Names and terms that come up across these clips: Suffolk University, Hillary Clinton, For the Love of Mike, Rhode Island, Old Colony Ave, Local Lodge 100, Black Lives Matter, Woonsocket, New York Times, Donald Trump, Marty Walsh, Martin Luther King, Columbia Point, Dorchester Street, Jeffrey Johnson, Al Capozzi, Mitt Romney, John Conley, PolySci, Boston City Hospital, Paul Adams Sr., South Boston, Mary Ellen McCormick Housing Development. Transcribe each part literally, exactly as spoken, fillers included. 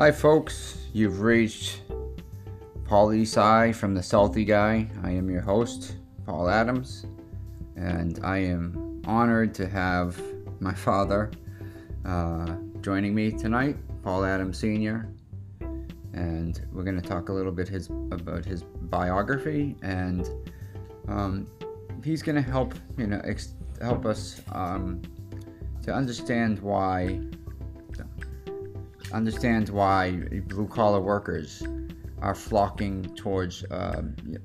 Hi folks, you've reached PolySci from the Salty Guy. I am your host, Paul Adams, and I am honored to have my father uh, joining me tonight, Paul Adams Senior And we're going to talk a little bit his, about his biography, and um, he's going to help you know ex- help us um, to understand why. understands why blue-collar workers are flocking towards uh,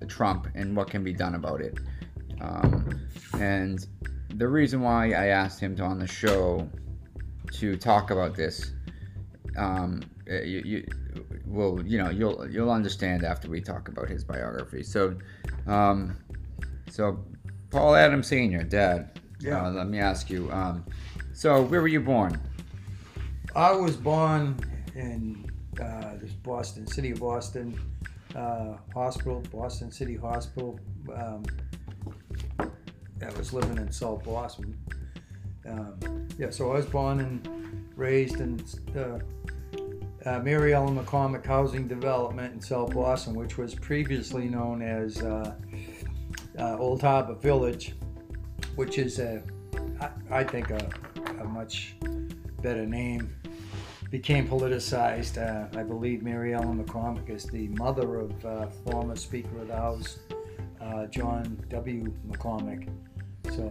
Trump and what can be done about it. Um, and the reason why I asked him to on the show to talk about this, um, you, you will, you know, you'll you'll understand after we talk about his biography. So, um, so Paul Adams Senior, Dad. Yeah. Uh, let me ask you. Um, so, where were you born? I was born in uh, this Boston, city of Boston, uh, hospital, Boston City Hospital. Um, I was living in South Boston. Um, yeah, so I was born and raised in uh, uh, Mary Ellen McCormick Housing Development in South Boston, which was previously known as uh, uh, Old Harbor Village, which is, a, I, I think, a, a much better name. Became politicized. Uh, I believe Mary Ellen McCormick is the mother of uh, former Speaker of the House, uh, John W. McCormick. So,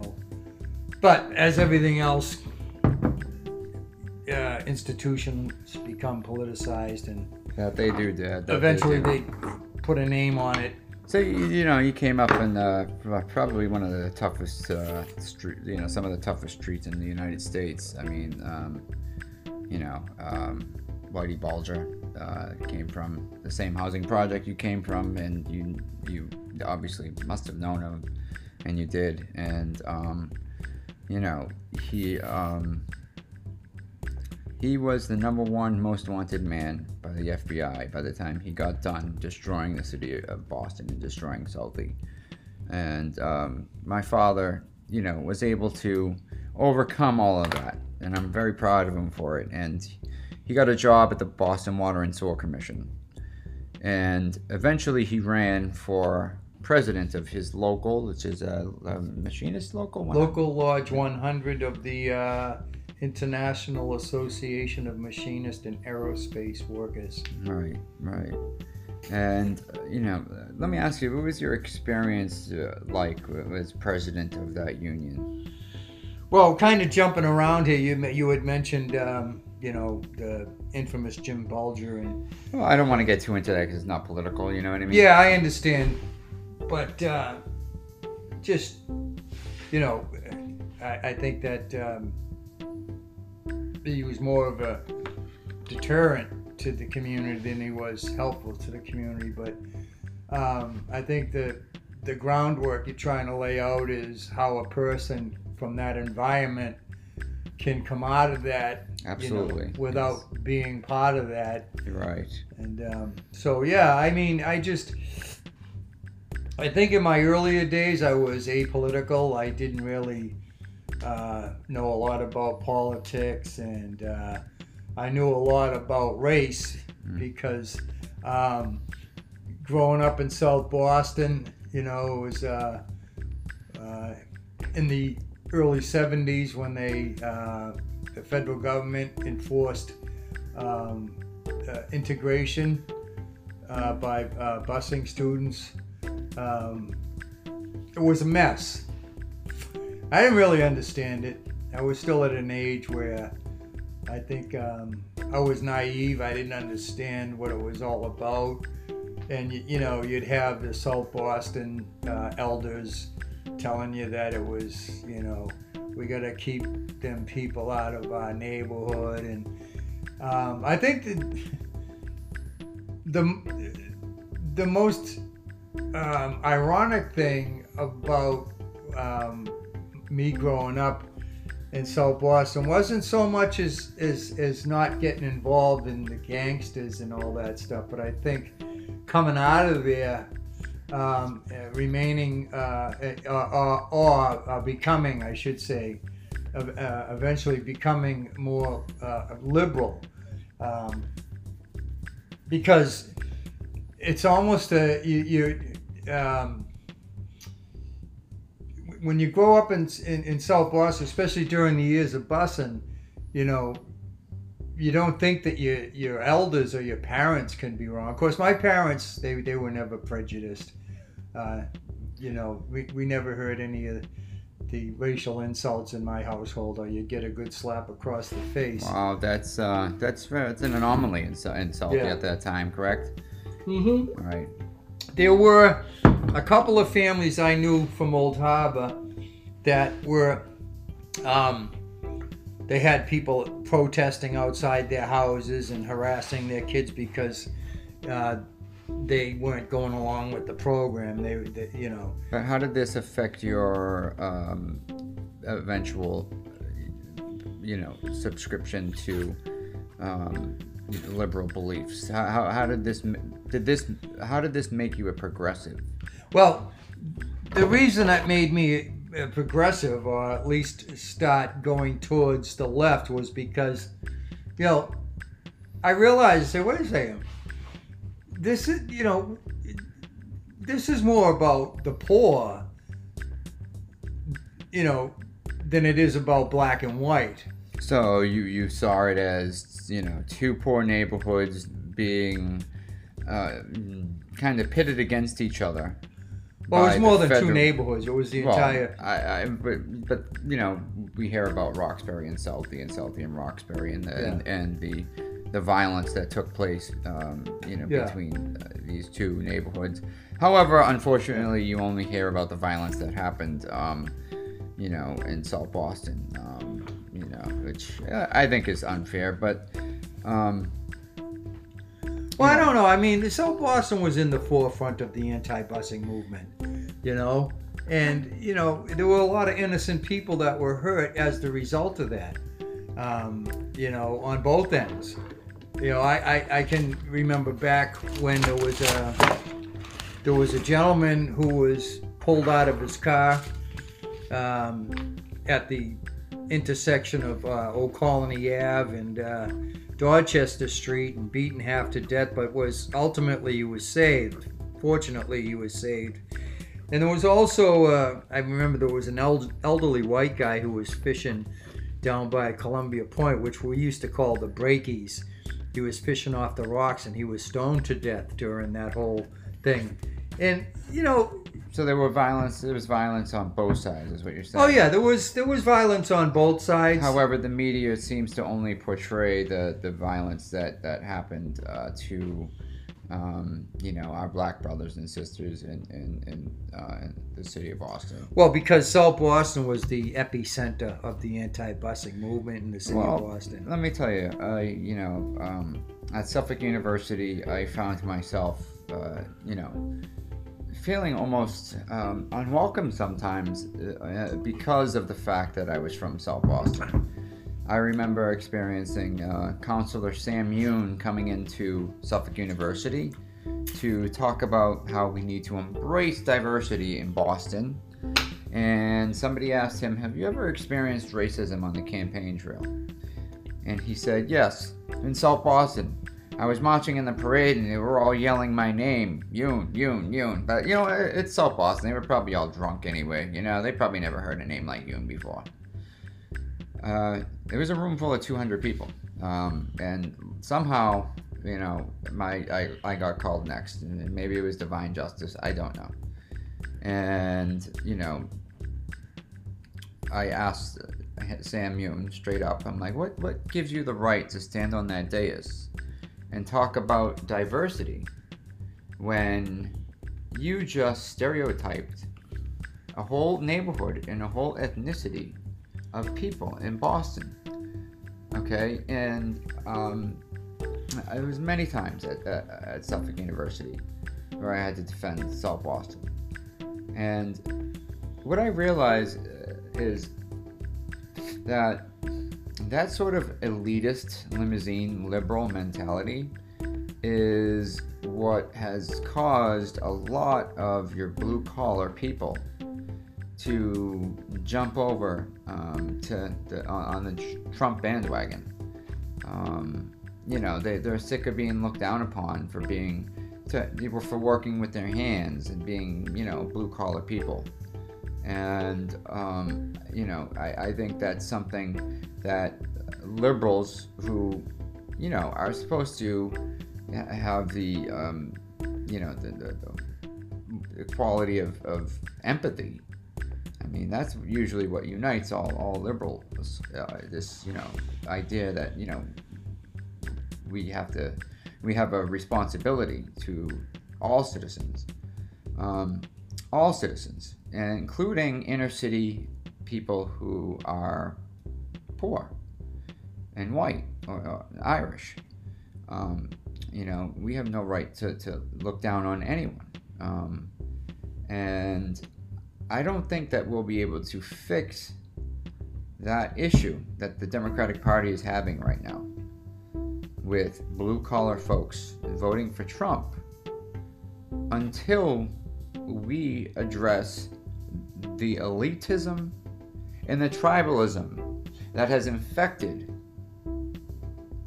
but as everything else, uh, institutions become politicized, and yeah, they do, Dad. That eventually, they, do. they put a name on it. So you know, you came up in uh, probably one of the toughest uh, street, you know, some of the toughest streets in the United States. I mean. Um, You know, um, Whitey Bulger uh, came from the same housing project you came from, and you you obviously must have known him, and you did. And um, you know, he um, he was the number one most wanted man by the F B I by the time he got done destroying the city of Boston and destroying Salty. And um, my father, you know, was able to overcome all of that. And I'm very proud of him for it. And he got a job at the Boston Water and Sewer Commission. And eventually he ran for president of his local, which is a, a machinist local? Local Lodge one hundred of the uh, International Association of Machinist and Aerospace Workers. Right, right. And, you know, let me ask you, what was your experience uh, like as president of that union? Well, kind of jumping around here, you you had mentioned, um, you know, the infamous Jim Bulger. And well, I don't want to get too into that because it's not political, you know what I mean? Yeah, I understand. But uh, just, you know, I, I think that um, he was more of a deterrent to the community than he was helpful to the community. But um, I think that the groundwork you're trying to lay out is how a person from that environment can come out of that, absolutely, you know, without yes. being part of that. Right. And um, so, yeah, I mean, I just, I think in my earlier days I was apolitical. I didn't really uh, know a lot about politics, and uh, I knew a lot about race mm. because um, growing up in South Boston, you know, it was uh, uh, in the early seventies when they uh, the federal government enforced um, uh, integration uh, by uh, busing students. Um, it was a mess. I didn't really understand it. I was still at an age where I think um, I was naive. I didn't understand what it was all about. And you, you know, you'd have the South Boston uh, elders telling you that it was, you know, we got to keep them people out of our neighborhood. And um, I think that the, the most um, ironic thing about um, me growing up in South Boston wasn't so much as, as, as not getting involved in the gangsters and all that stuff, but I think coming out of there, Um, uh, remaining uh, uh, or, or uh, becoming, I should say, uh, uh, eventually becoming more uh, liberal. Um, because it's almost a you. you um, when you grow up in, in in South Boston, especially during the years of busing, you know, you don't think that your your elders or your parents can be wrong. Of course, my parents they they were never prejudiced. Uh, you know, we we never heard any of the racial insults in my household, or you'd get a good slap across the face. Wow, that's uh, that's that's an anomaly in, in Salty yeah. at that time, correct? Mm-hmm. All right. There were a couple of families I knew from Old Harbor that were, um, they had people protesting outside their houses and harassing their kids because uh, they weren't going along with the program. They, they you know. But how did this affect your um, eventual, you know, subscription to um, liberal beliefs? How, how, how did this did this how did this make you a progressive? Well, the reason that made me a progressive, or at least start going towards the left, was because, you know, I realized, hey, wait a second, this is, you know, this is more about the poor, you know, than it is about black and white. So you, you saw it as, you know, two poor neighborhoods being uh, kind of pitted against each other. Well, it was more than federal... two neighborhoods. It was the well, entire... I, I, but, but, you know, we hear about Roxbury and Salty and Salty and Roxbury and the, yeah. and, and the the violence that took place, um, you know, yeah. between uh, these two neighborhoods. However, unfortunately, you only hear about the violence that happened, um, you know, in South Boston, um, you know, which I think is unfair, but... Um, Well, I don't know. I mean, South Boston was in the forefront of the anti-busing movement, you know? And, you know, there were a lot of innocent people that were hurt as the result of that, um, you know, on both ends. You know, I, I, I can remember back when there was a, there was a gentleman who was pulled out of his car um, at the intersection of uh, Old Colony Ave and... Uh, Dorchester Street, and beaten half to death, but was ultimately he was saved. Fortunately, he was saved. And there was also, uh, I remember there was an eld- elderly white guy who was fishing down by Columbia Point, which we used to call the breakies. He was fishing off the rocks, and he was stoned to death during that whole thing. And you know, so there were violence. There was violence on both sides, is what you're saying. Oh yeah, there was there was violence on both sides. However, the media seems to only portray the, the violence that that happened uh, to, um, you know, our black brothers and sisters in in, in, uh, in the city of Boston. Well, because South Boston was the epicenter of the anti-busing movement in the city well, of Boston. Let me tell you, I you know, um, at Suffolk University, I found myself, uh, you know. feeling almost um, unwelcome sometimes uh, because of the fact that I was from South Boston. I remember experiencing uh, Counselor Sam Yoon coming into Suffolk University to talk about how we need to embrace diversity in Boston. And somebody asked him, have you ever experienced racism on the campaign trail? And he said, yes, in South Boston. I was marching in the parade and they were all yelling my name, Yoon, Yoon, Yoon. But, you know, it's South Boston. They were probably all drunk anyway. You know, they probably never heard a name like Yoon before. Uh, there was a room full of two hundred people. Um, and somehow, you know, my I, I got called next. And maybe it was divine justice. I don't know. And, you know, I asked Sam Yoon straight up. I'm like, what, what gives you the right to stand on that dais and talk about diversity when you just stereotyped a whole neighborhood and a whole ethnicity of people in Boston? Okay, and um, it was many times at, at, at Suffolk University where I had to defend South Boston. And what I realized is that that sort of elitist, limousine, liberal mentality is what has caused a lot of your blue-collar people to jump over um, to the, on the Trump bandwagon. Um, you know, they, they're sick of being looked down upon for being, to, for working with their hands and being, you know, blue-collar people. And, um, you know, I, I think that's something that liberals who, you know, are supposed to have the, um, you know, the, the, the quality of, of empathy. I mean, that's usually what unites all, all liberals, uh, this, you know, idea that, you know, we have to, we have a responsibility to all citizens, um, all citizens, and including inner city people who are poor and white or, or Irish. Um, you know, we have no right to, to look down on anyone. Um, and I don't think that we'll be able to fix that issue that the Democratic Party is having right now with blue-collar folks voting for Trump until we address the elitism and the tribalism that has infected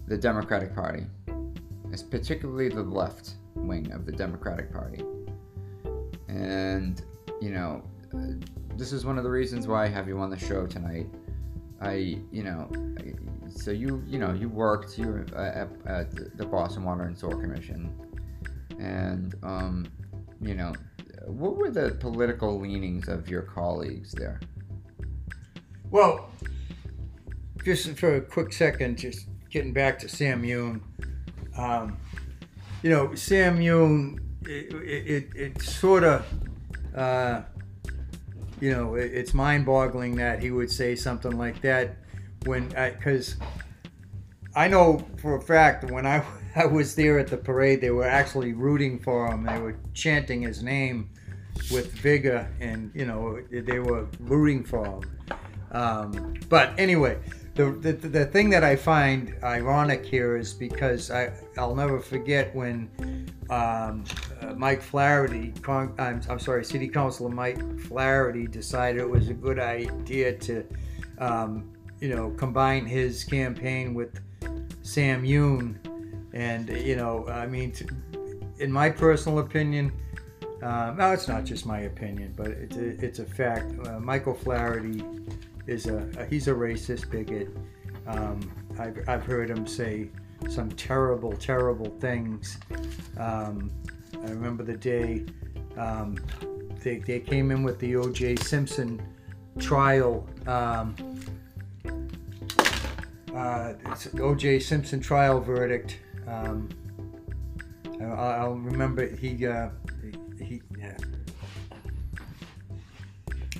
the Democratic Party, as particularly the left wing of the Democratic Party. And, you know, this is one of the reasons why I have you on the show tonight. I, you know, so you, you know, you worked, you were at, at the Boston Water and Sewer Commission, and, um, you know, what were the political leanings of your colleagues there? Well, just for a quick second, just getting back to Sam Yoon. Um, you know, Sam Yoon, it, it, it sort of, uh, you know, it, it's mind-boggling that he would say something like that when, because I, I know for a fact that when I, I was there at the parade, they were actually rooting for him. They were chanting his name with vigor, and, you know, they were rooting for him. Um, but anyway, the, the the thing that I find ironic here is because I, I'll never forget when um, uh, Mike Flaherty, Cong- I'm, I'm sorry, City Councilor Mike Flaherty decided it was a good idea to, um, you know, combine his campaign with Sam Yoon. And, you know, I mean, in my personal opinion, um, no, it's not just my opinion, but it's a, it's a fact. Uh, Michael Flaherty is a, a he's a racist bigot. Um, I've, I've heard him say some terrible, terrible things. Um, I remember the day um, they, they came in with the O J. Simpson trial. Um, uh, it's an O J. Simpson trial verdict. Um, I'll remember he, uh, he, yeah.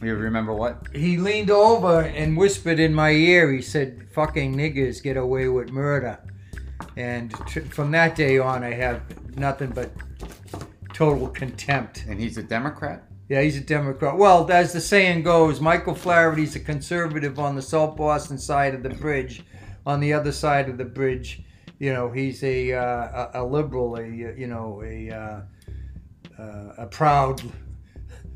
You remember what? He leaned over and whispered in my ear, he said, "Fucking niggers get away with murder." And tr- from that day on, I have nothing but total contempt. And he's a Democrat? Yeah, he's a Democrat. Well, as the saying goes, Michael Flaherty's a conservative on the South Boston side of the bridge. On the other side of the bridge, you know, he's a uh, a liberal, a you know, a uh, uh, a proud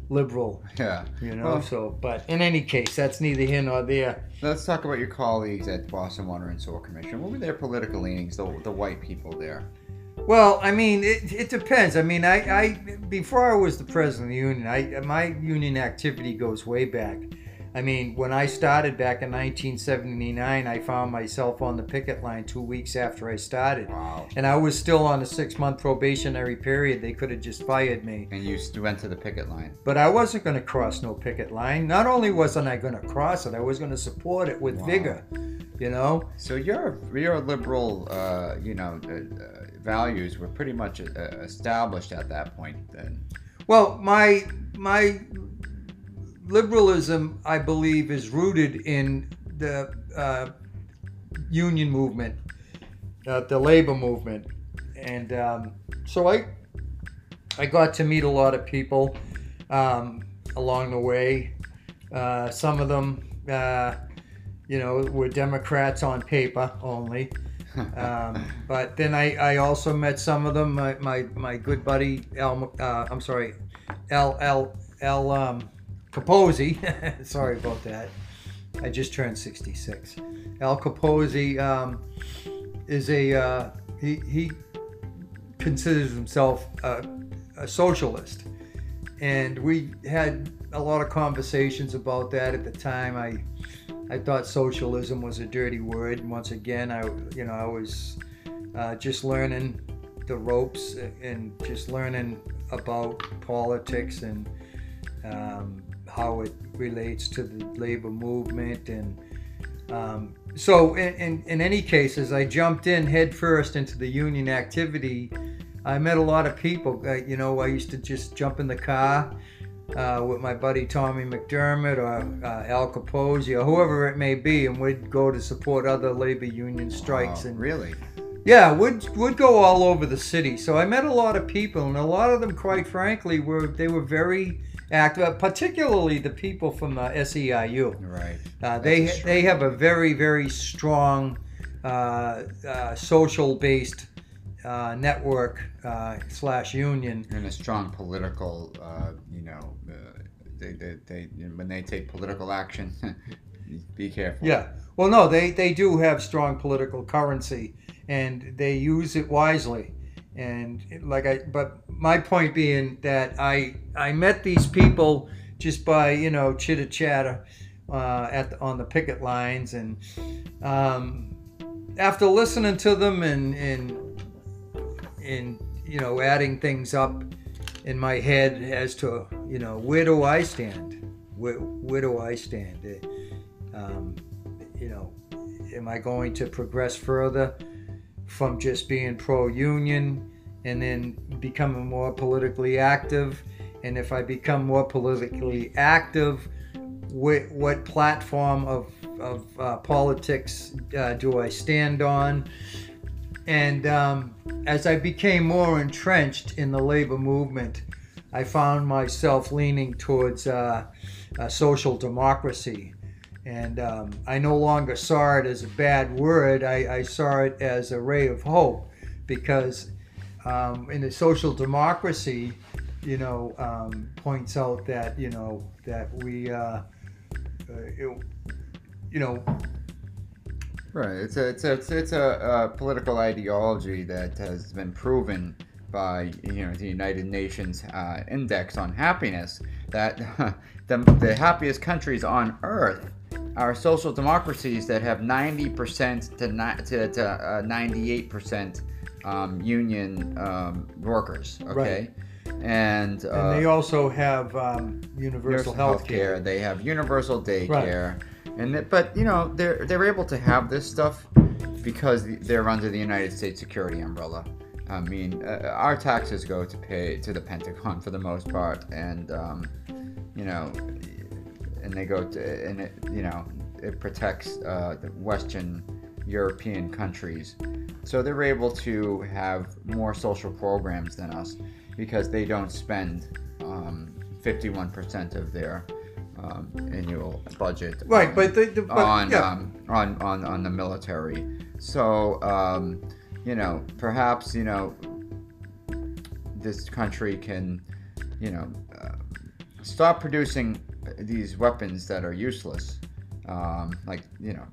liberal. Yeah. You know, well, so but in any case, that's neither here nor there. Let's talk about your colleagues at Boston Water and Sewer Commission. What were their political leanings, the the white people there? Well, I mean, it it depends. I mean, I, I before I was the president of the union, I my union activity goes way back. I mean, when I started back in nineteen seventy-nine, I found myself on the picket line two weeks after I started. Wow. And I was still on a six-month probationary period. They could have just fired me. And you went to the picket line. But I wasn't going to cross no picket line. Not only wasn't I going to cross it, I was going to support it with wow. vigor, you know? So your, your liberal, uh, you know, uh, values were pretty much established at that point then. Well, my my... liberalism, I believe, is rooted in the uh, union movement, uh, the labor movement, and um, so I I got to meet a lot of people um, along the way. Uh, some of them, uh, you know, were Democrats on paper only, um, but then I, I also met some of them. My my, my good buddy Al, uh, I'm sorry, Al Al Al. Um, Capozzi, sorry about that. I just turned sixty-six. Al Capozzi, um, is a, uh, he, he considers himself a, a socialist. And we had a lot of conversations about that at the time. I I thought socialism was a dirty word. And once again, I, you know, I was uh, just learning the ropes and just learning about politics and um, how it relates to the labor movement. And um, so in, in, in any case, as I jumped in headfirst into the union activity, I met a lot of people. Uh, you know, I used to just jump in the car Uh, with my buddy Tommy McDermott or uh, Al Capozzi or whoever it may be, and we'd go to support other labor union strikes. Wow, and really, yeah, we'd would go all over the city. So I met a lot of people, and a lot of them, quite frankly, were they were very active. Particularly the people from the S E I U. Right. Uh, they they have a very very strong uh, uh, social based Uh, network uh, slash union, and a strong political. Uh, you know, uh, they, they they when they take political action, be careful. Yeah, well, no, they they do have strong political currency, and they use it wisely. And like I, but my point being that I I met these people just by you know chitter chatter uh, at the, on the picket lines, and um, after listening to them and and. And, you know, adding things up in my head as to, you know, where do I stand? Where, where do I stand? Um, you know, am I going to progress further from just being pro-union and then becoming more politically active? And if I become more politically active, what, what platform of, of uh, politics uh, do I stand on? And um, as I became more entrenched in the labor movement, I found myself leaning towards uh, uh, social democracy. And um, I no longer saw it as a bad word. I, I saw it as a ray of hope, because um, in the social democracy, you know, um, points out that, you know, that we, uh, uh, it, you know, Right, it's a it's a it's a, a political ideology that has been proven by you know the United Nations uh, Index on Happiness that uh, the, the happiest countries on Earth are social democracies that have ninety percent to ni- to, to uh, ninety-eight percent um, union um, workers. Okay. Right. And, uh, and they also have um, universal, universal health care. They have universal daycare. Right. And that, but you know they're they're able to have this stuff because they're under the United States security umbrella. I mean, uh, our taxes go to pay to the Pentagon for the most part, and um, you know, and they go to and it you know it protects uh, the Western European countries, so they're able to have more social programs than us because they don't spend um, fifty-one percent of their Um, annual budget, right? On, but, the, the, but on, yeah. um, on on on the military. So um, you know, perhaps you know, this country can, you know, uh, stop producing these weapons that are useless. Um, like you know,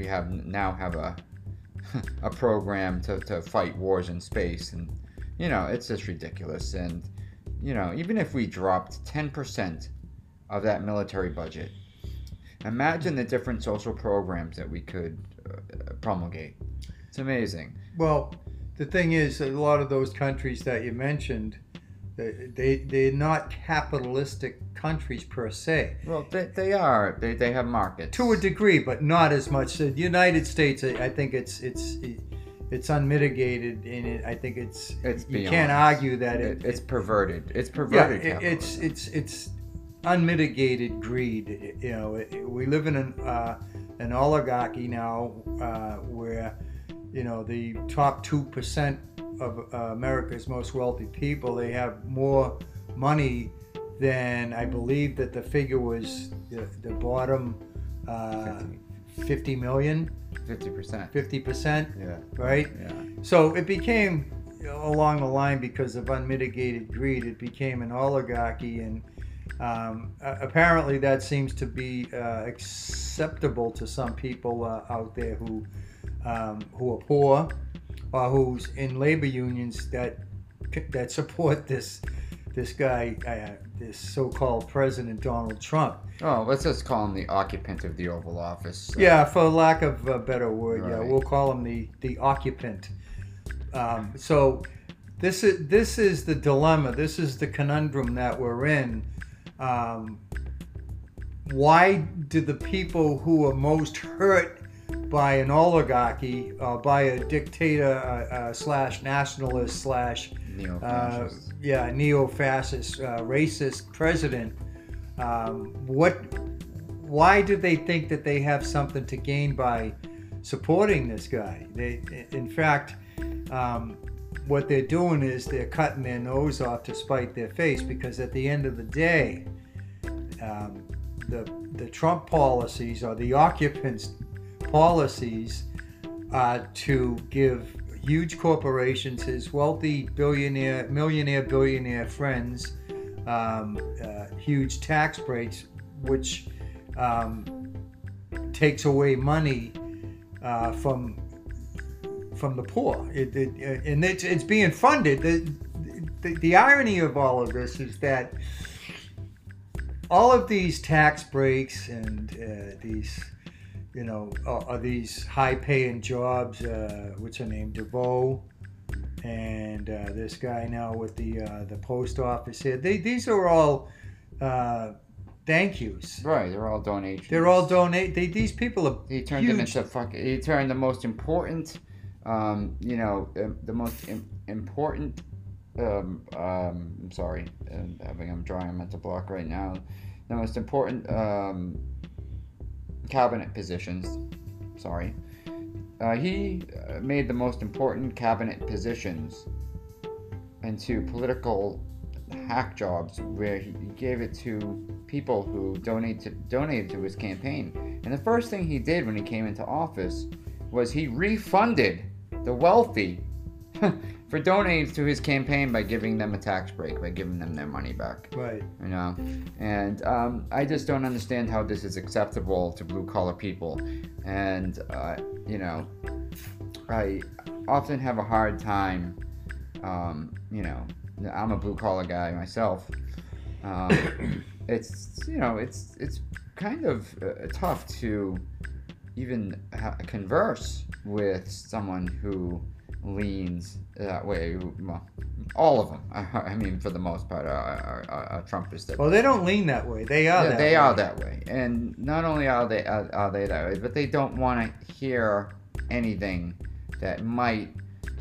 we have now have a a program to, to fight wars in space, and you know, it's just ridiculous. And you know, even if we dropped ten percent of that military budget, imagine the different social programs that we could uh, promulgate. It's amazing. Well, the thing is, a lot of those countries that you mentioned, they, they they're not capitalistic countries per se. Well, they, they are. They they have markets to a degree, but not as much. The United States, I think it's it's it's unmitigated, and it, I think it's, it's you can't argue that it, it, it's it, perverted. It's perverted. Yeah, it, it's it's it's. Unmitigated greed. You know, we live in an uh, an oligarchy now, uh, where you know the top two percent of uh, America's most wealthy people, they have more money than I believe that the figure was the, the bottom uh, fifty million. fifty percent. fifty percent. Yeah. Right. Yeah. So it became along the line because of unmitigated greed. It became an oligarchy and. Um, apparently that seems to be uh, acceptable to some people uh, out there who um, who are poor or who's in labor unions that that support this this guy, uh, this so-called President Donald Trump. Oh, let's just call him the occupant of the Oval Office. So. Yeah, for lack of a better word, right. Yeah, we'll call him the the occupant. Um, so this is this is the dilemma. This is the conundrum that we're in. Um, why do the people who are most hurt by an oligarchy, uh, by a dictator uh, uh, slash nationalist slash uh, yeah neo-fascist uh, racist president, um, what? Why do they think that they have something to gain by supporting this guy? They, in fact, um, what they're doing is they're cutting their nose off to spite their face, because at the end of the day, um, the the Trump policies or the occupants' policies are to give huge corporations, his wealthy billionaire, millionaire, billionaire friends, um, uh, huge tax breaks, which um, takes away money uh, from from the poor. It, it, and it's, it's being funded. The, the, the irony of all of this is that all of these tax breaks and uh, these, you know, are, are these high-paying jobs, uh, what's her name, DeVoe, and uh, this guy now with the uh, the post office here. They, these are all uh, thank yous. Right, they're all donations. They're all donate. They, these people are He turned huge. them into fuck. He turned the most important, um, you know, the, the most im- important. Um, um, I'm sorry, I'm, I'm drawing a mental block right now. The most important um, cabinet positions, sorry, uh, he uh, made the most important cabinet positions into political hack jobs, where he gave it to people who donate to, donated to his campaign. And the first thing he did when he came into office was he refunded the wealthy for donating to his campaign by giving them a tax break, by giving them their money back. Right. You know? And um, I just don't understand how this is acceptable to blue-collar people. And, uh, you know, I often have a hard time, um, you know, I'm a blue-collar guy myself. Um, it's, you know, it's, it's kind of uh, tough to even ha- converse with someone who leans that way. Well, all of them are, I mean, for the most part, are, are, are Trumpists. Well, they don't lean that way. They are yeah, that they way. They are that way. And not only are they are, are they that way, but they don't want to hear anything that might,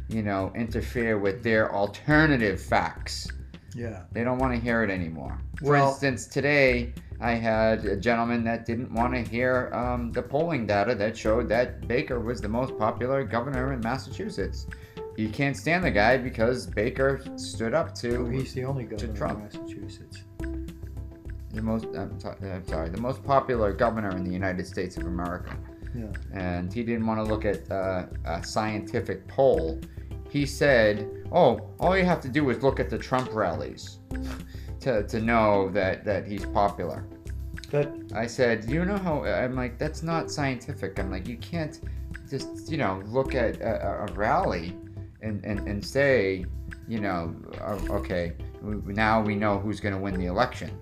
you know, interfere with their alternative facts. Yeah. They don't want to hear it anymore. For well, instance, today I had a gentleman that didn't want to hear um, the polling data that showed that Baker was the most popular governor in Massachusetts. You can't stand the guy because Baker stood up to he's the only governor to Trump. In Massachusetts. The most I'm, t- I'm sorry, the most popular governor in the United States of America. Yeah. And he didn't want to look at uh, a scientific poll. He said, "Oh, all you have to do is look at the Trump rallies." To, to know that, that he's popular. But I said, you know how, I'm like, that's not scientific. I'm like, you can't just, you know, look at a, a rally and, and, and say, you know, okay, now we know who's going to win the election.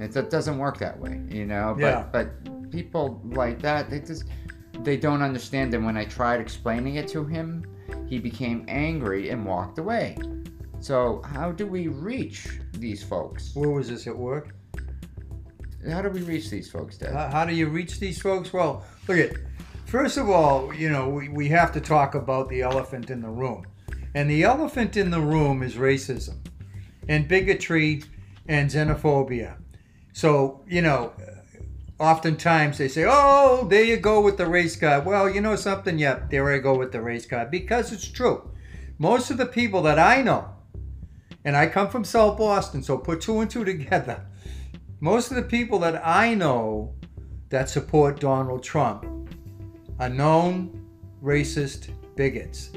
It, it doesn't work that way, you know? Yeah. But, but people like that, they just, they don't understand. And when I tried explaining it to him, he became angry and walked away. So how do we reach these folks? Where was this at work? How do we reach these folks, Dad? How, how do you reach these folks? Well, look at, first of all, you know, we, we have to talk about the elephant in the room. And the elephant in the room is racism and bigotry and xenophobia. So, you know, oftentimes they say, oh, there you go with the race card. Well, you know something? Yep, there I go with the race card, because it's true. Most of the people that I know, and I come from South Boston, so put two and two together. Most of the people that I know that support Donald Trump are known racist bigots.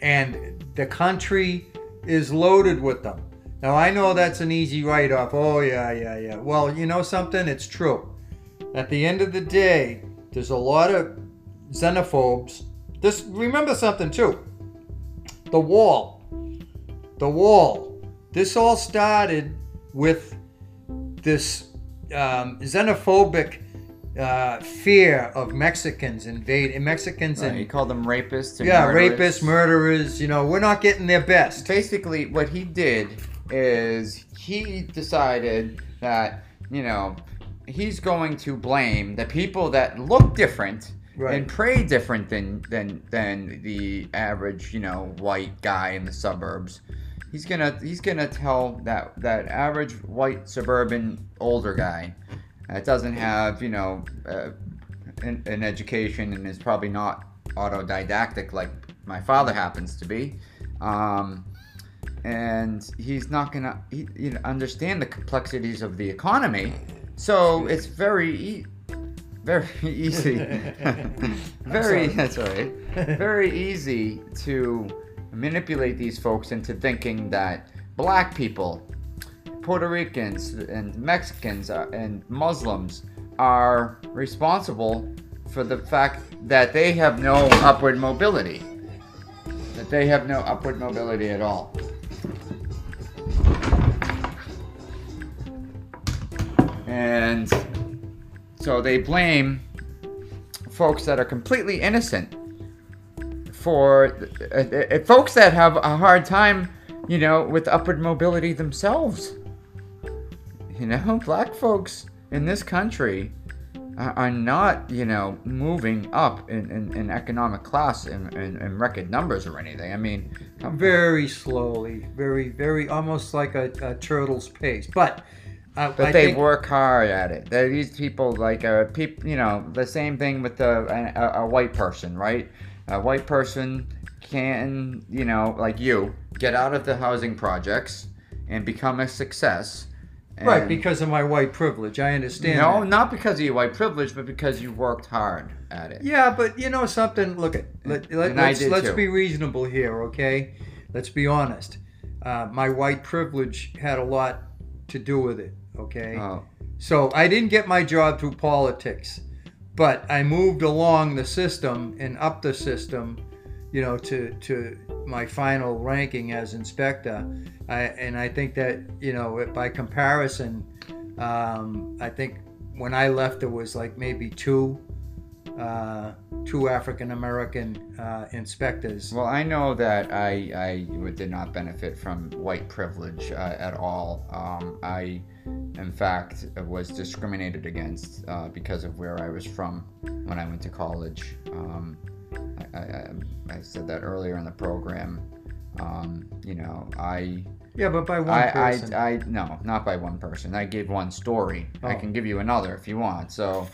And the country is loaded with them. Now, I know that's an easy write-off. Oh, yeah, yeah, yeah. Well, you know something? It's true. At the end of the day, there's a lot of xenophobes This, remember something too. The wall. The wall. This all started with this um, xenophobic uh, fear of Mexicans invading Mexicans. Right, and he called them rapists. And yeah, murderers. rapists, murderers. You know, we're not getting their best. Basically, what he did is he decided that, you know, he's going to blame the people that look different. Right. And pray different than, than than the average, you know, white guy in the suburbs. He's gonna he's gonna tell that that average white suburban older guy that doesn't have, you know, uh, an, an education and is probably not autodidactic like my father happens to be, um, and he's not gonna he, you know, understand the complexities of the economy. So it's very. Very easy. very that's right. Very easy to manipulate these folks into thinking that black people, Puerto Ricans, and Mexicans are, and Muslims are responsible for the fact that they have no upward mobility. That they have no upward mobility at all. And so they blame folks that are completely innocent for uh, uh, folks that have a hard time, you know, with upward mobility themselves. You know, black folks in this country are, are not, you know, moving up in, in, in economic class in, in, in record numbers or anything. I mean, I'm very slowly, very, very, almost like a, a turtle's pace. But... Uh, but I they think, work hard at it. They're, these people, like, uh, peop, you know, the same thing with a, a, a white person, right? A white person can, you know, like you, get out of the housing projects and become a success. And right, because of my white privilege. I understand No, that. Not because of your white privilege, but because you worked hard at it. Yeah, but you know something? Look, at, let, let, let's, let's be reasonable here, okay? Let's be honest. Uh, my white privilege had a lot to do with it. Okay, oh. So I didn't get my job through politics, but I moved along the system and up the system, you know, to to my final ranking as inspector. I, and I think that, you know, by comparison, um, I think when I left there was like maybe two, uh, two African American uh, inspectors. Well, I know that I I did not benefit from white privilege uh, at all. Um, I. In fact, I was discriminated against uh, because of where I was from when I went to college. Um, I, I, I said that earlier in the program. Um, you know, I... Yeah, but by one I, person. I, I, no, not by one person. I gave one story. Oh. I can give you another if you want. So,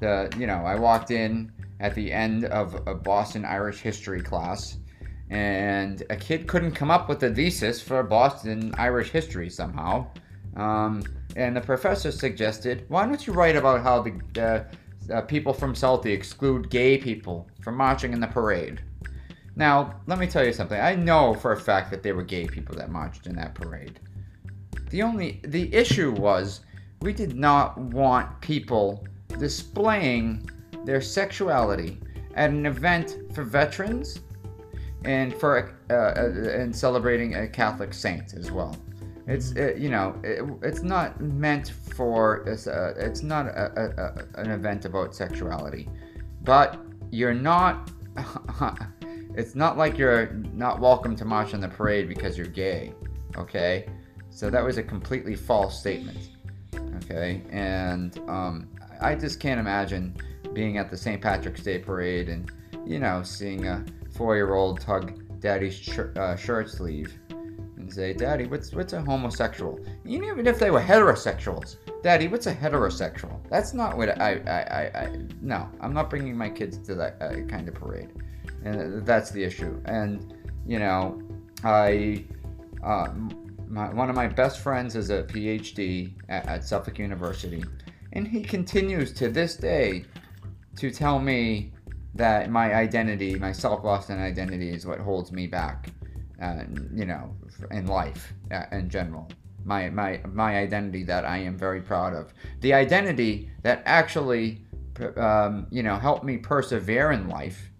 the you know, I walked in at the end of a Boston Irish history class, and a kid couldn't come up with a thesis for Boston Irish history somehow. Um, and the professor suggested, why don't you write about how the uh, uh, people from Salty exclude gay people from marching in the parade? Now, let me tell you something. I know for a fact that there were gay people that marched in that parade. The only, the issue was we did not want people displaying their sexuality at an event for veterans and for, uh, and celebrating a Catholic saint as well. It's it, you know it, it's not meant for it's, uh, it's not a, a, a, an event about sexuality, but you're not. It's not like you're not welcome to march in the parade because you're gay, okay? So that was a completely false statement, okay? And um, I just can't imagine being at the Saint Patrick's Day parade and, you know, seeing a four-year-old tug daddy's sh- uh, shirt sleeve. And say, Daddy, what's what's a homosexual? And even if they were heterosexuals, Daddy, what's a heterosexual? That's not what I I I, I no. I'm not bringing my kids to that uh, kind of parade, and that's the issue. And you know, I uh, my, one of my best friends is a P H D at, at Suffolk University, and he continues to this day to tell me that my identity, my South Boston identity, is what holds me back. Uh, you know, in life uh, in general, my my my identity that I am very proud of, the identity that actually, um, you know, helped me persevere in life,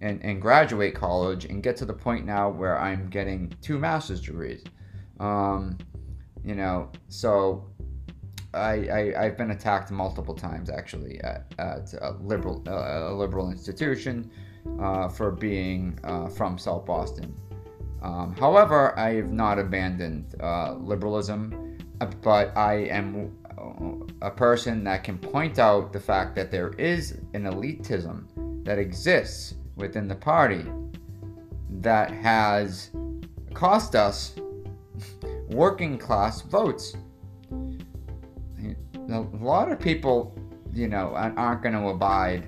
and, and graduate college and get to the point now where I'm getting two master's degrees. Um, you know, so I, I, I've been attacked multiple times, actually, at, at a liberal, uh, a liberal institution uh, for being uh, from South Boston. Um, however, I have not abandoned uh, liberalism, but I am a person that can point out the fact that there is an elitism that exists within the party that has cost us working class votes. A lot of people, you know, aren't going to abide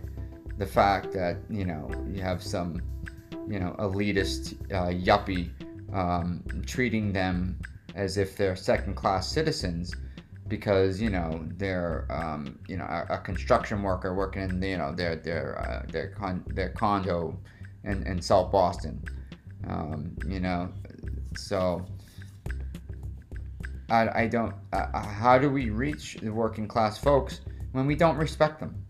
the fact that, you know, you have some, you know, elitist uh, yuppie um, treating them as if they're second-class citizens because, you know, they're, um, you know, a, a construction worker working in, you know, their their uh, their con- their condo in, in South Boston, um, you know, so. I, I don't, uh, how do we reach the working class folks when we don't respect them?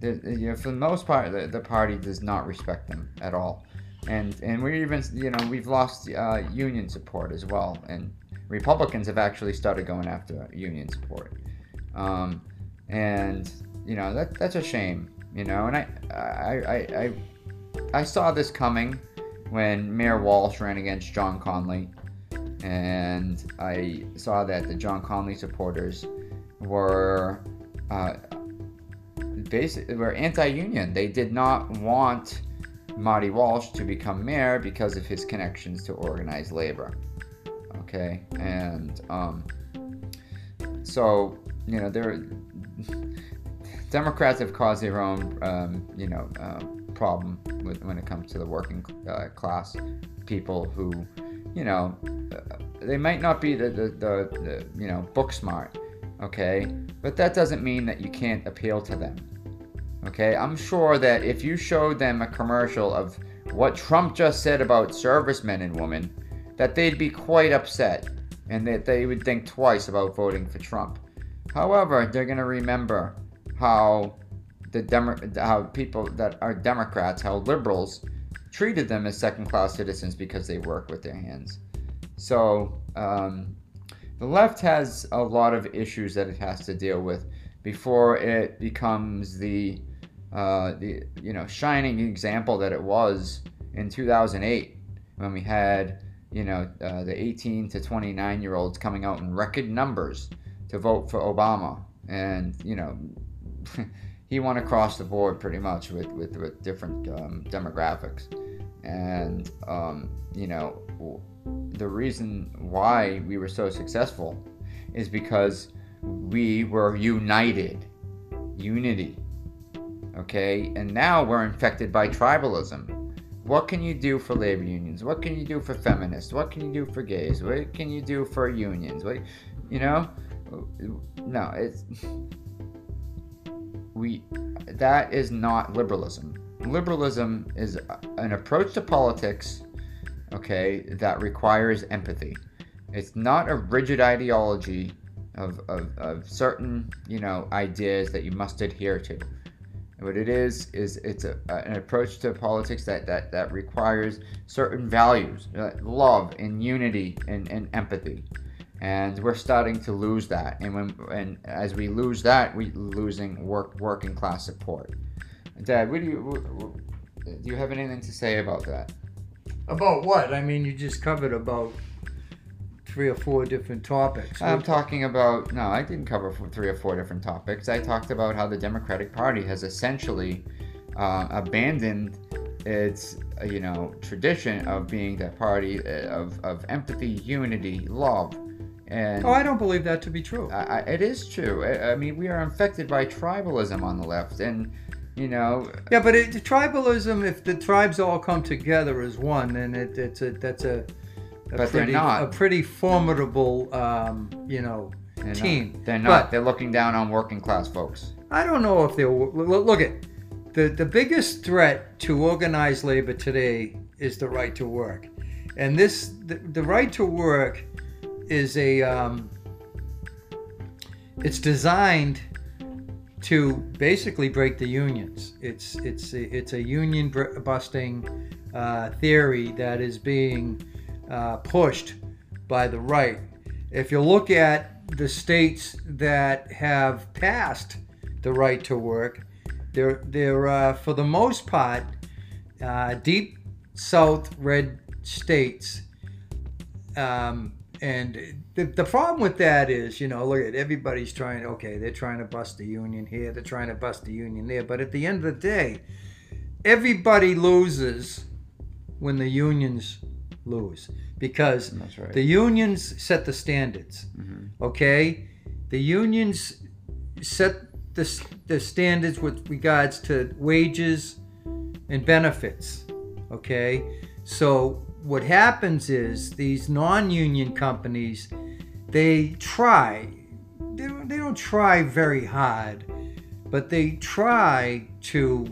The, you know, for the most part, the, the party does not respect them at all. And and we even, you know, we've lost uh, union support as well. And Republicans have actually started going after union support. Um, and, you know, that that's a shame, you know. And I, I, I, I, I saw this coming when Mayor Walsh ran against John Conley. And I saw that the John Conley supporters were uh, basically were anti-union. They did not want Marty Walsh to become mayor because of his connections to organized labor. Okay, and um, so you know, there Democrats have caused their own um, you know uh, problem with, when it comes to the working uh, class people who. You know, they might not be the, the, the, the, you know, book smart, okay? But that doesn't mean that you can't appeal to them, okay? I'm sure that if you showed them a commercial of what Trump just said about servicemen and women, that they'd be quite upset and that they would think twice about voting for Trump. However, they're going to remember how the Demo- how people that are Democrats, how liberals, treated them as second-class citizens because they work with their hands. So um, the left has a lot of issues that it has to deal with before it becomes the uh, the you know shining example that it was in two thousand eight when we had you know uh, the eighteen to twenty-nine year olds coming out in record numbers to vote for Obama, and you know. He went across the board pretty much with, with, with different um, demographics. And, um, you know, the reason why we were so successful is because we were united. Unity. Okay? And now we're infected by tribalism. What can you do for labor unions? What can you do for feminists? What can you do for gays? What can you do for unions? What, you know? No, it's... We, that is not liberalism. Liberalism is an approach to politics, okay, that requires empathy. It's not a rigid ideology of, of, of certain, you know, ideas that you must adhere to. What it is, is it's a, an approach to politics that, that, that requires certain values, love and unity and, and empathy. And we're starting to lose that, and when and as we lose that, we're losing work working class support. Dad, what do you what, do? You have anything to say about that? About what? I mean, you just covered about three or four different topics. I'm talking about no, I didn't cover three or four different topics. I talked about how the Democratic Party has essentially uh, abandoned its you know tradition of being that party of of empathy, unity, love. And oh, I don't believe that to be true. I, I, it is true. I, I mean, we are infected by tribalism on the left, and you know. Yeah, but it, the tribalism. If the tribes all come together as one, then it, it's a that's a. a but pretty, they're not a pretty formidable, um, you know, they're team. Not. They're not. But they're looking down on working class folks. I don't know if they're look at the the biggest threat to organized labor today is the right to work, and this the, the right to work. Is a um, it's designed to basically break the unions. It's it's it's a union busting uh, theory that is being uh, pushed by the right. If you look at the states that have passed the right to work, they're they're uh, for the most part uh, deep South red states. Um, And the, the problem with that is, you know, look at everybody's trying, okay, they're trying to bust the union here, they're trying to bust the union there. But at the end of the day, everybody loses when the unions lose, because that's right. The unions set the standards, mm-hmm. okay? The unions set the, the standards with regards to wages and benefits, okay? So what happens is these non-union companies, they try, they don't, they don't try very hard, but they try to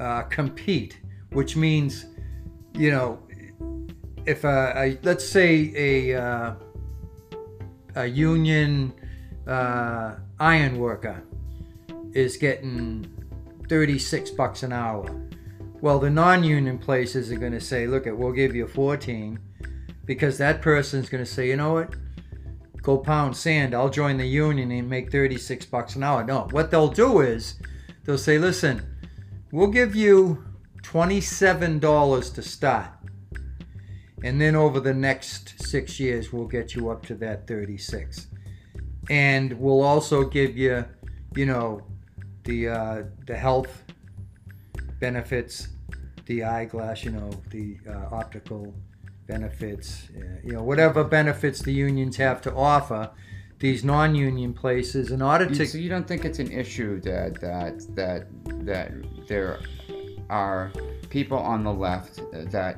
uh, compete, which means, you know, if a, a let's say a, uh, a union uh, iron worker is getting thirty-six bucks an hour, well, the non-union places are going to say, look, we'll give you fourteen, because that person's going to say, you know what, go pound sand, I'll join the union and make thirty-six bucks an hour. No, what they'll do is they'll say, listen, we'll give you twenty-seven dollars to start, and then over the next six years, we'll get you up to that thirty-six. And we'll also give you, you know, the uh, the health benefits, the eyeglass, you know, the uh, optical benefits, uh, you know, whatever benefits the unions have to offer these non-union places in order to. So you don't think it's an issue that that that that there are people on the left that,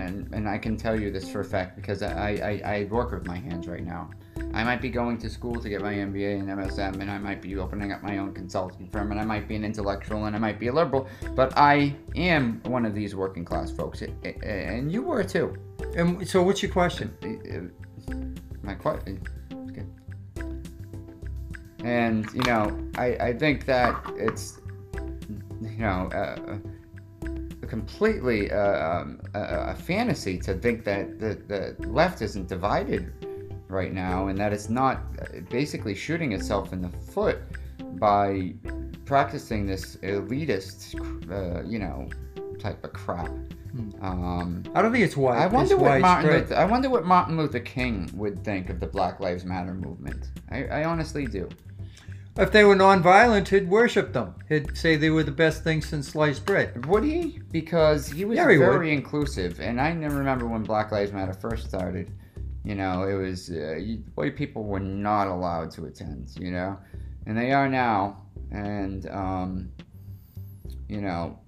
and and I can tell you this for a fact because I I, I work with my hands right now. I might be going to school to get my M B A and M S M, and I might be opening up my own consulting firm, and I might be an intellectual, and I might be a liberal, but I am one of these working class folks, and you were too. And so what's your question? My question. And, you know, I, I think that it's, you know, uh, completely uh, um, a, a fantasy to think that the, the left isn't divided right now, and that it's not basically shooting itself in the foot by practicing this elitist, uh, you know, type of crap. Hmm. Um, I don't think it's wide. I wonder what Martin Luther, I wonder what Martin Luther King would think of the Black Lives Matter movement. I, I honestly do. If they were nonviolent, he'd worship them. He'd say they were the best thing since sliced bread. Would he? Because he was yeah, he very would. inclusive, and I remember when Black Lives Matter first started. You know, it was, uh, you, white people were not allowed to attend, you know, and they are now, and, um, you know,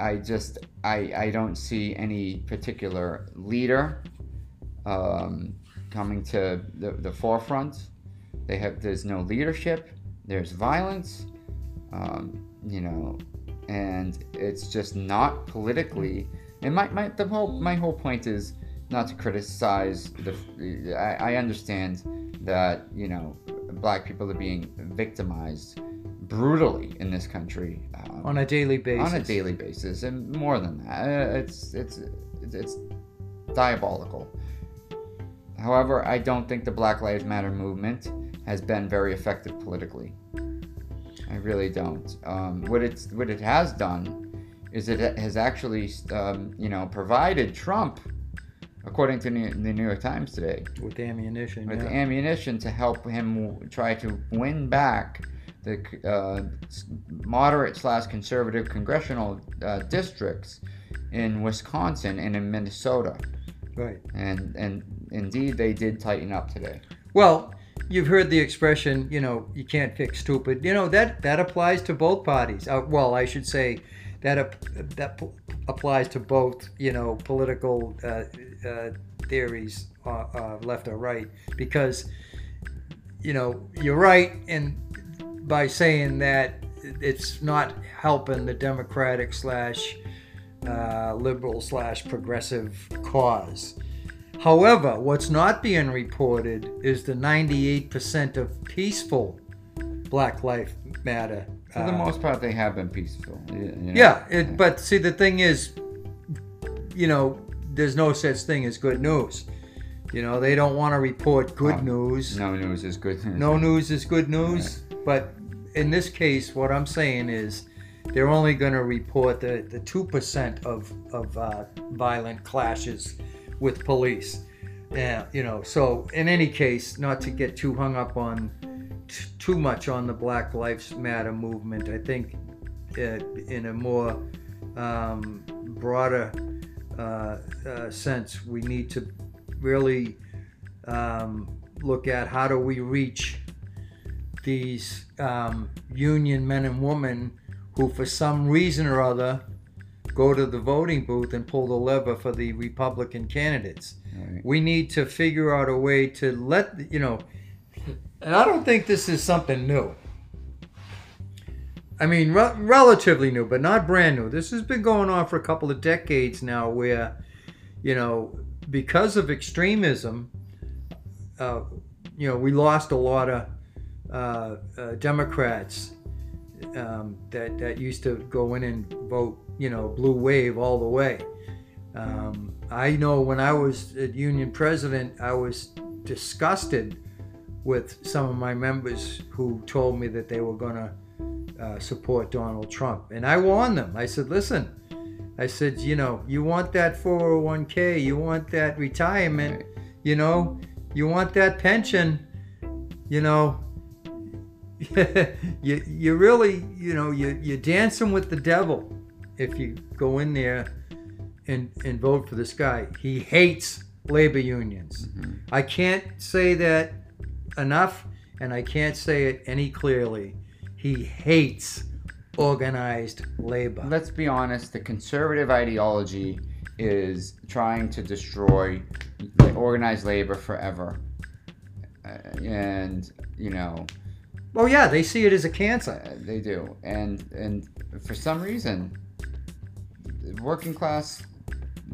I just, I, I don't see any particular leader um, coming to the, the forefront. They have, there's no leadership, there's violence, um, you know, and it's just not politically, and my, my, the whole, my whole point is, not to criticize the, I, I understand that, you know, black people are being victimized brutally in this country um, on a daily basis. On a daily basis, and more than that, it's it's it's diabolical. However, I don't think the Black Lives Matter movement has been very effective politically. I really don't. Um, what it's what it has done is it has actually, um, you know, provided Trump, according to New, the New York Times today, with ammunition, with yeah. ammunition to help him try to win back the uh, moderate slash conservative congressional uh, districts in Wisconsin and in Minnesota. Right. And and indeed, they did tighten up today. Well, you've heard the expression, you know, you can't fix stupid. You know, that that applies to both parties. Uh, well, I should say that uh, that. applies to both, you know, political uh, uh, theories, uh, uh, left or right, because, you know, you're right in by saying that it's not helping the Democratic slash uh, liberal slash progressive cause. However, what's not being reported is the ninety-eight percent of peaceful Black Lives Matter. For the uh, most part, they have been peaceful. You know? Yeah, it, yeah, but see, the thing is, you know, there's no such thing as good news. You know, they don't want to report good oh, news. No news is good news. No news is good news. Yeah. But in this case, what I'm saying is they're only going to report the, the two percent of, of uh, violent clashes with police. Yeah, you know, so in any case, not to get too hung up on t- too much on the Black Lives Matter movement, I think uh, in a more um, broader uh, uh, sense, we need to really um, look at how do we reach these um, union men and women who for some reason or other go to the voting booth and pull the lever for the Republican candidates. Right. We need to figure out a way to let, you know, and I don't think this is something new. I mean, re- relatively new, but not brand new. This has been going on for a couple of decades now where, you know, because of extremism, uh, you know, we lost a lot of uh, uh, Democrats um, that, that used to go in and vote, you know, blue wave all the way. Um, I know when I was a union president, I was disgusted with some of my members who told me that they were going to uh, support Donald Trump. And I warned them. I said, listen, I said, you know, you want that four oh one k, you want that retirement, you know, you want that pension, you know, you you really, you know, you, you're dancing with the devil if you go in there and, and vote for this guy. He hates labor unions. Mm-hmm. I can't say that enough, and I can't say it any clearly. He hates organized labor. Let's be honest, the conservative ideology is trying to destroy organized labor forever. Uh, and, you know... Well, yeah, they see it as a cancer. Uh, they do. And and for some reason, working class,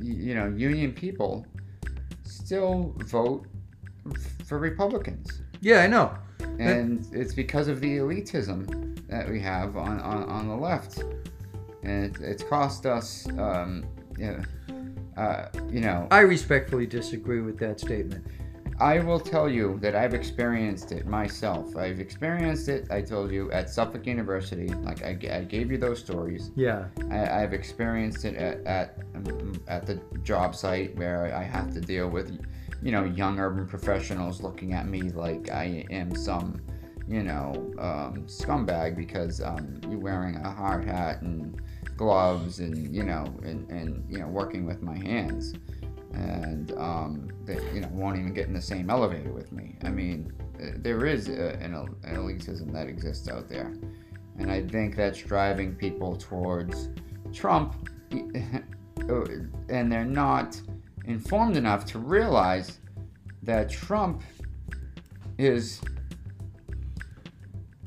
you know, union people still vote for Republicans. Yeah, I know. And that... it's because of the elitism that we have on, on, on the left, and it, it's cost us, um, you know, uh, you know. I respectfully disagree with that statement. I will tell you that I've experienced it myself. I've experienced it. I told you at Suffolk University, like I, I gave you those stories. Yeah. I, I've experienced it at at, at the job site where I have to deal with, you know, young urban professionals looking at me like I am some, you know, um, scumbag because um, you're wearing a hard hat and gloves and, you know, and, and you know, working with my hands. And um, they, you know, won't even get in the same elevator with me. I mean, there is a, an, an elitism that exists out there. And I think that's driving people towards Trump. And they're not informed enough to realize that Trump is...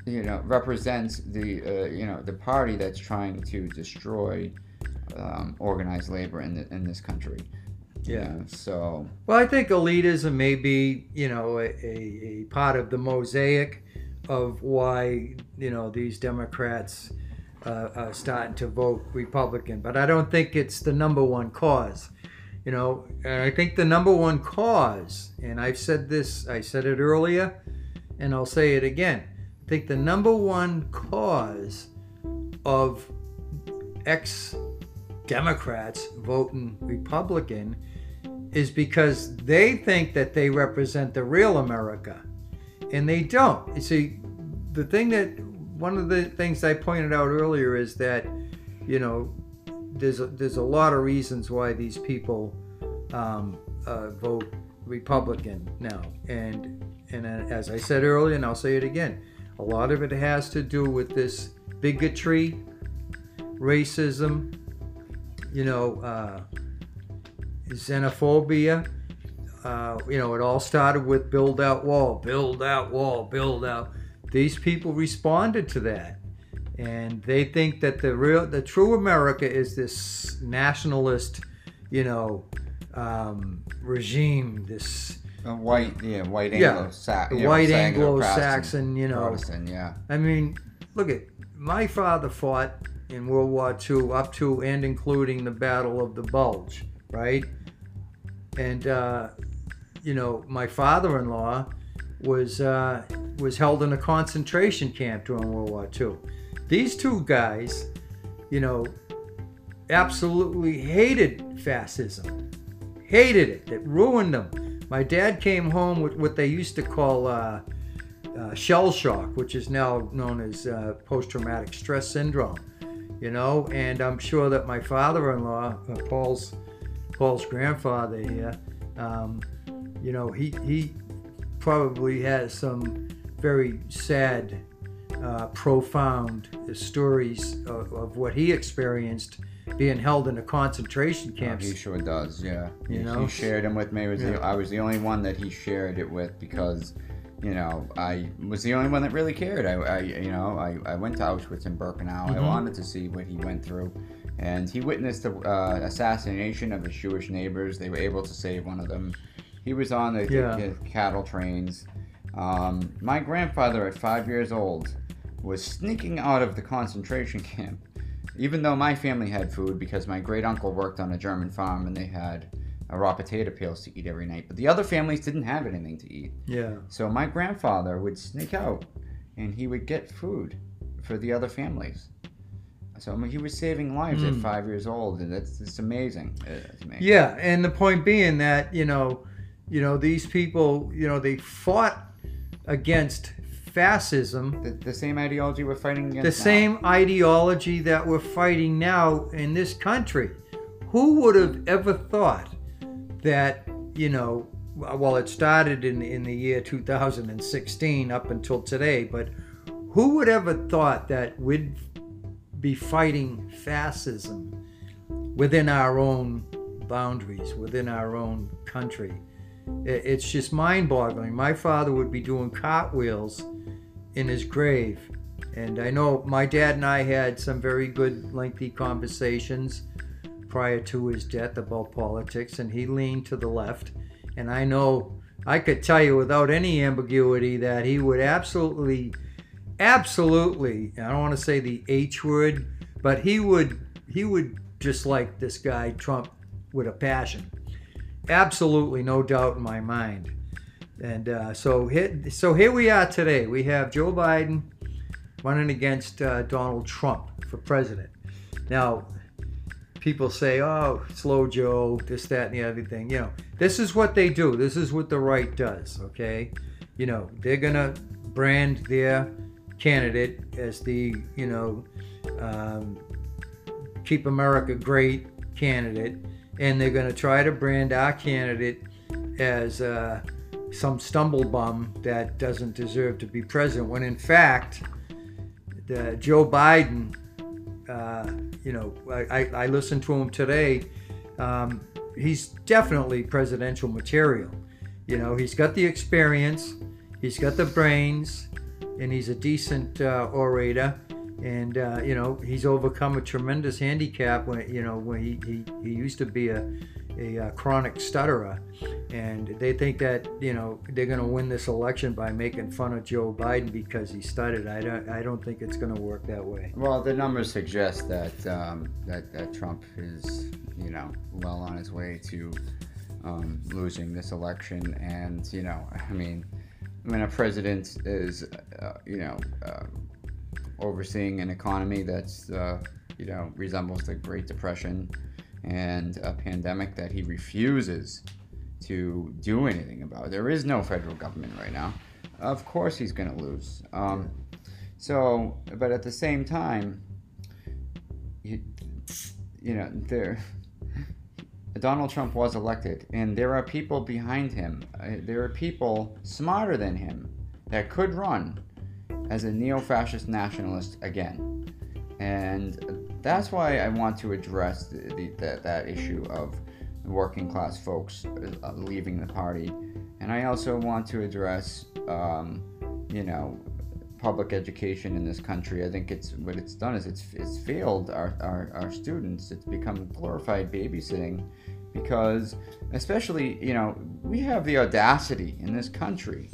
you know, represents the, uh, you know, the party that's trying to destroy um, organized labor in the, in this country. Yeah. You know, so. Well, I think elitism may be, you know, a, a part of the mosaic of why, you know, these Democrats uh, are starting to vote Republican. But I don't think it's the number one cause. You know, and I think the number one cause, and I've said this, I said it earlier, and I'll say it again. I think the number one cause of ex-Democrats voting Republican is because they think that they represent the real America, and they don't. You see, the thing that, one of the things I pointed out earlier is that, you know, there's a, there's a lot of reasons why these people um, uh, vote Republican now, and and as I said earlier, and I'll say it again, a lot of it has to do with this bigotry, racism, you know, uh, xenophobia. Uh, you know, it all started with build out wall, build out wall, build out. These people responded to that, and they think that the real, the true America is this nationalist, you know, um, regime, this A white, yeah, white Anglo-Saxon. Yeah. White Anglo-Saxon, you know. Protestant, yeah. I mean, look at, my father fought in World War Two up to and including the Battle of the Bulge, right? And, uh, you know, my father-in-law was uh, was held in a concentration camp during World War Two. These two guys, you know, absolutely hated fascism. Hated it. It ruined them. My dad came home with what they used to call uh, uh, shell shock, which is now known as uh, post-traumatic stress syndrome, you know, and I'm sure that my father-in-law, uh, Paul's Paul's grandfather here, um, you know, he, he probably has some very sad, uh, profound stories of, of what he experienced being held in a concentration camp. Oh, he sure does, yeah. You he, know? he shared them with me. Was yeah. the, I was the only one that he shared it with because, you know, I was the only one that really cared. I, I you know, I, I went to Auschwitz and Birkenau. Mm-hmm. I wanted to see what he went through. And he witnessed the uh, assassination of his Jewish neighbors. They were able to save one of them. He was on the yeah. c- c- cattle trains. Um, my grandfather at five years old was sneaking out of the concentration camp. Even though my family had food, because my great uncle worked on a German farm and they had uh, raw potato peels to eat every night, but the other families didn't have anything to eat. Yeah. So my grandfather would sneak out and he would get food for the other families. So I mean, he was saving lives mm. at five years old, and that's it's amazing. It's amazing. Yeah, and the point being that you know, you know these people, you know, they fought against fascism. The, the same ideology we're fighting against The same now. ideology that we're fighting now in this country. Who would have ever thought that, you know, well, it started in, in the year two thousand sixteen up until today, but who would ever thought that we'd be fighting fascism within our own boundaries, within our own country? It, it's just mind-boggling. My father would be doing cartwheels in his grave. And I know my dad and I had some very good lengthy conversations prior to his death about politics, and he leaned to the left. And I know I could tell you without any ambiguity that he would absolutely, absolutely, I don't want to say the H word, but he would he would dislike this guy Trump with a passion. Absolutely no doubt in my mind. And uh, so, here, so here we are today. We have Joe Biden running against uh, Donald Trump for president. Now, people say, oh, slow Joe, this, that, and the other thing. You know, this is what they do. This is what the right does, okay? You know, they're going to brand their candidate as the, you know, um, Keep America Great candidate. And they're going to try to brand our candidate as uh, some stumble bum that doesn't deserve to be president. When in fact, the Joe Biden, uh, you know, I, I listened to him today. Um, he's definitely presidential material. You know, he's got the experience, he's got the brains, and he's a decent uh, orator. And, uh, you know, he's overcome a tremendous handicap when, you know, when he, he, he used to be a, a, a chronic stutterer. And they think that, you know, they're going to win this election by making fun of Joe Biden because he stuttered. I don't, I don't think it's going to work that way. Well, the numbers suggest that, um, that, that Trump is, you know, well on his way to um, losing this election. And, you know, I mean, when a president is, uh, you know... Uh, overseeing an economy that's, uh, you know, resembles the Great Depression and a pandemic that he refuses to do anything about. There is no federal government right now. Of course he's going to lose. Um, so, but at the same time, you, you know, there, Donald Trump was elected, and there are people behind him. Uh, there are people smarter than him that could run as a neo-fascist nationalist again. And that's why I want to address the, the, that, that issue of working class folks leaving the party. And I also want to address, um, you know, public education in this country. I think it's what it's done is it's, it's failed our, our, our students. It's become glorified babysitting because especially, you know, we have the audacity in this country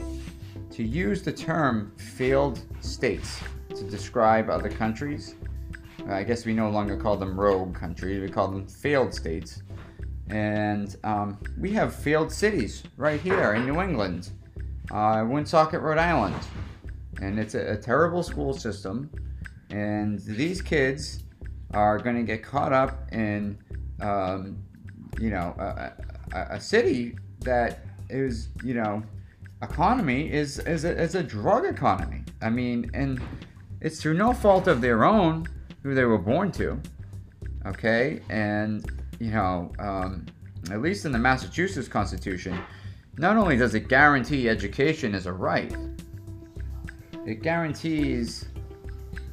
to use the term failed states to describe other countries. I guess we no longer call them rogue countries, we call them failed states. And um, we have failed cities right here in New England, uh, Woonsocket, Rhode Island. And it's a, a terrible school system. And these kids are going to get caught up in, um, you know, a, a, a city that is, you know, economy is, is, a, is a drug economy. I mean, and it's through no fault of their own who they were born to, okay? And, you know, um, at least in the Massachusetts Constitution, not only does it guarantee education as a right, it guarantees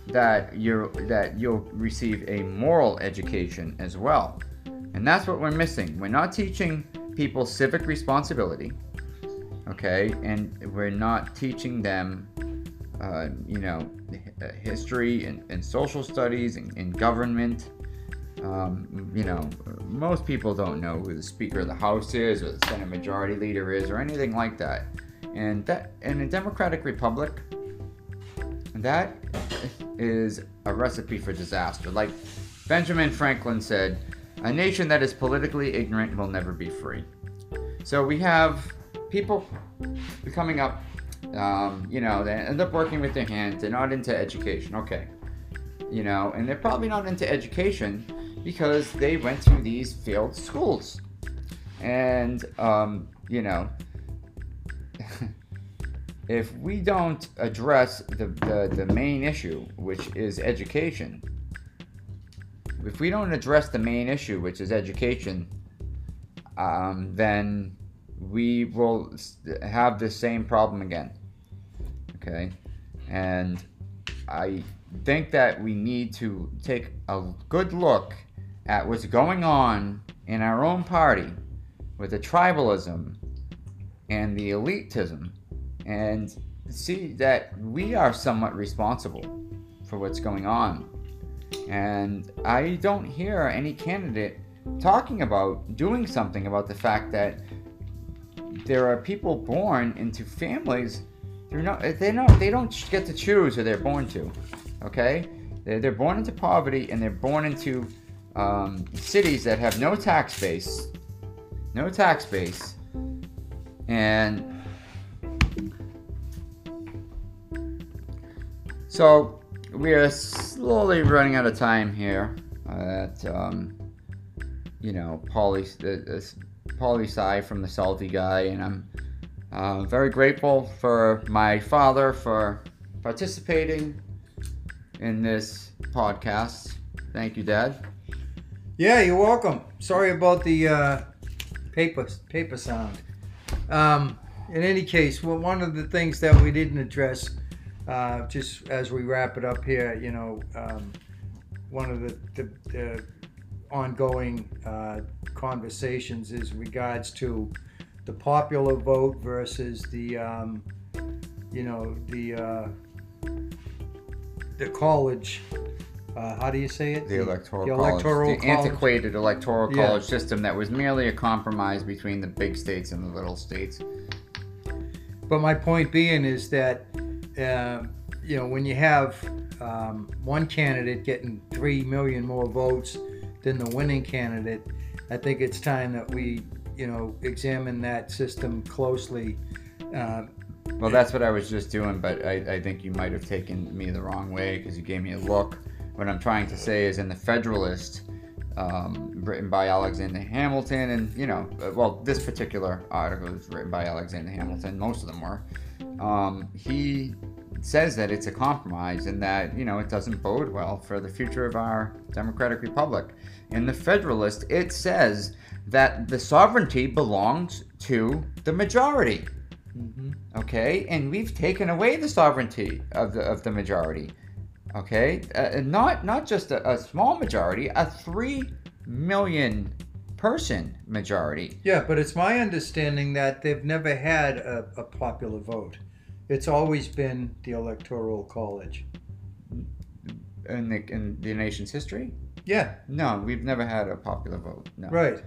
that you're that you'll receive a moral education as well. And that's what we're missing. We're not teaching people civic responsibility, okay? And we're not teaching them, uh, you know, history and, and social studies and, and government. Um, you know, most people don't know who the Speaker of the House is or the Senate Majority Leader is or anything like that. And that in a democratic republic, that is a recipe for disaster. Like Benjamin Franklin said, a nation that is politically ignorant will never be free. So we have people coming up, um, you know, they end up working with their hands. They're not into education, okay. You know, and they're probably not into education because they went through these failed schools. And, um, you know, if we don't address the, the, the main issue, which is education, if we don't address the main issue, which is education, um, then we will have the same problem again, okay? And I think that we need to take a good look at what's going on in our own party with the tribalism and the elitism, and see that we are somewhat responsible for what's going on. And I don't hear any candidate talking about doing something about the fact that there are people born into families. They're not, they're not, they don't get to choose who they're born to, okay? They're, they're born into poverty, and they're born into um, cities that have no tax base, no tax base, and so we are slowly running out of time here at, um, you know, Poly, uh, PolySci from the Salty Guy. And I'm uh, very grateful for my father for participating in this podcast. Thank you, Dad. Yeah, you're welcome. Sorry about the uh, paper, paper sound. Um, in any case, well, one of the things that we didn't address, Uh, just as we wrap it up here, you know, um, one of the, the, the ongoing uh, conversations is regards to the popular vote versus the, um, you know, the uh, the college. Uh, how do you say it? The, the electoral, the electoral college, the college. Antiquated electoral yeah. college system that was merely a compromise between the big states and the little states. But my point being is that, Uh, you know, when you have um, one candidate getting three million more votes than the winning candidate, I think it's time that we, you know, examine that system closely. Uh, well, that's what I was just doing, but I, I think you might have taken me the wrong way because you gave me a look. What I'm trying to say is in the Federalist, um, written by Alexander Hamilton, and, you know, well, this particular article is written by Alexander Hamilton. Most of them were. Um, he says that it's a compromise and that, you know, it doesn't bode well for the future of our democratic republic. In the Federalist, it says that the sovereignty belongs to the majority. Mm-hmm. Okay, and we've taken away the sovereignty of the of the majority. Okay, uh, not not just a, a small majority, a three million person majority. Yeah, but it's my understanding that they've never had a, a popular vote. It's always been the electoral college. In the in the nation's history? Yeah. No, we've never had a popular vote. No. Right.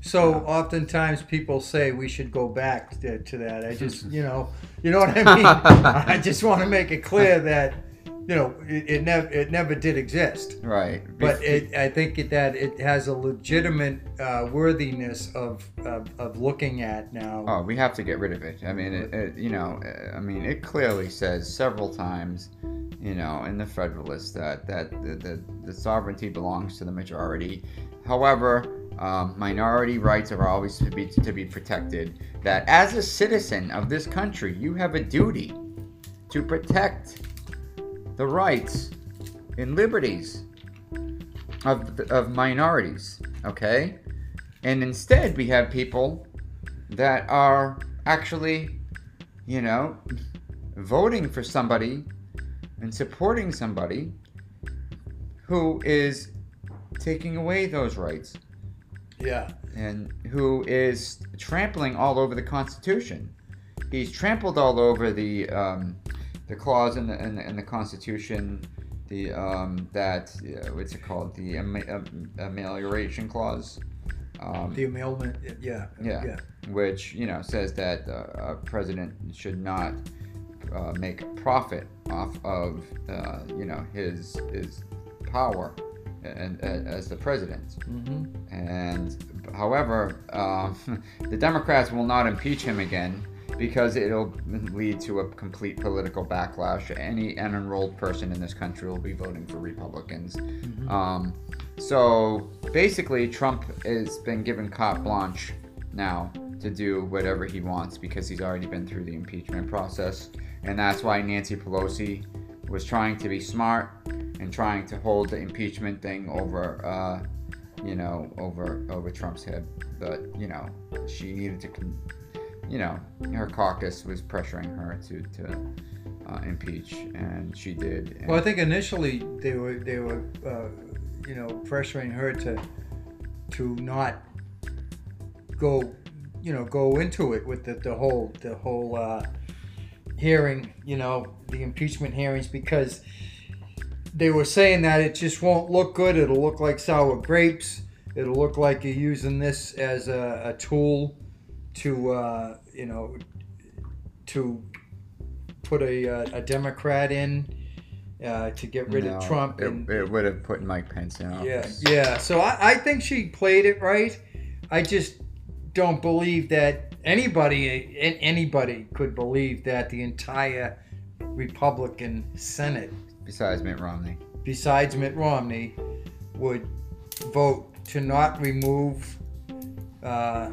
So yeah. Oftentimes people say we should go back to, to that. I just, you know, you know what I mean? I just want to make it clear that, you know, it, it never it never did exist. Right. But it, I think it, that it has a legitimate uh, worthiness of, of of looking at now. Oh, we have to get rid of it. I mean, it, it, you know, I mean, it clearly says several times, you know, in the Federalist that, that the, the, the sovereignty belongs to the majority. However, Um, minority rights are always to be to be protected, that as a citizen of this country, you have a duty to protect the rights and liberties of of minorities, okay? And instead, we have people that are actually, you know, voting for somebody and supporting somebody who is taking away those rights. Yeah. And who is trampling all over the Constitution. He's trampled all over the um, the clause in the, in the in the Constitution, the um, that uh, what's it called, the am- am- amelioration clause. Um, the amelioration, yeah, yeah, yeah. Which, you know, says that uh, a president should not uh, make a profit off of uh, you know his his power. And, and as the president, mm-hmm. and however, um, the Democrats will not impeach him again because it'll lead to a complete political backlash. Any unenrolled person in this country will be voting for Republicans. Mm-hmm. Um, so basically, Trump has been given carte blanche now to do whatever he wants because he's already been through the impeachment process, and that's why Nancy Pelosi was trying to be smart and trying to hold the impeachment thing over, uh, you know, over over Trump's head. But, you know, she needed to, you know, her caucus was pressuring her to to uh, impeach, and she did. And well, I think initially they were they were, uh, you know, pressuring her to to not go, you know, go into it with the, the whole the whole uh, hearing, you know, the impeachment hearings, because they were saying that it just won't look good. It'll look like sour grapes. It'll look like you're using this as a, a tool to, uh, you know, to put a, a Democrat in uh, to get rid no, of Trump. And, it, it would have put Mike Pence in office. Yeah, yeah. So I, I think she played it right. I just don't believe that anybody anybody could believe that the entire Republican Senate, Besides Mitt Romney. Besides Mitt Romney, would vote to not remove uh,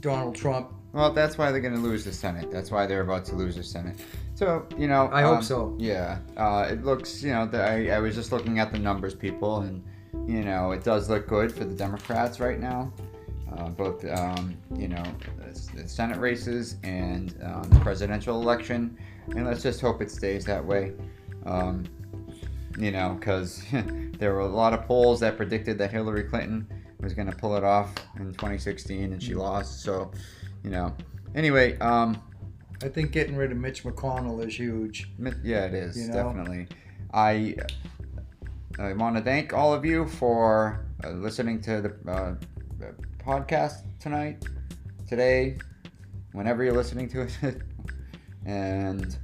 Donald Trump. Well, that's why they're going to lose the Senate. That's why they're about to lose the Senate. So, you know. I um, hope so. Yeah. Uh, it looks, you know, the, I, I was just looking at the numbers, people, and, you know, it does look good for the Democrats right now. Uh, both, um, you know, the, the Senate races and um, the presidential election. And let's just hope it stays that way. Um, you know, because there were a lot of polls that predicted that Hillary Clinton was going to pull it off in twenty sixteen, and she lost. So, you know, anyway, um, I think getting rid of Mitch McConnell is huge. Yeah, it is, you know? Definitely. I I want to thank all of you for uh, listening to the uh, podcast tonight, today, whenever you're listening to it, and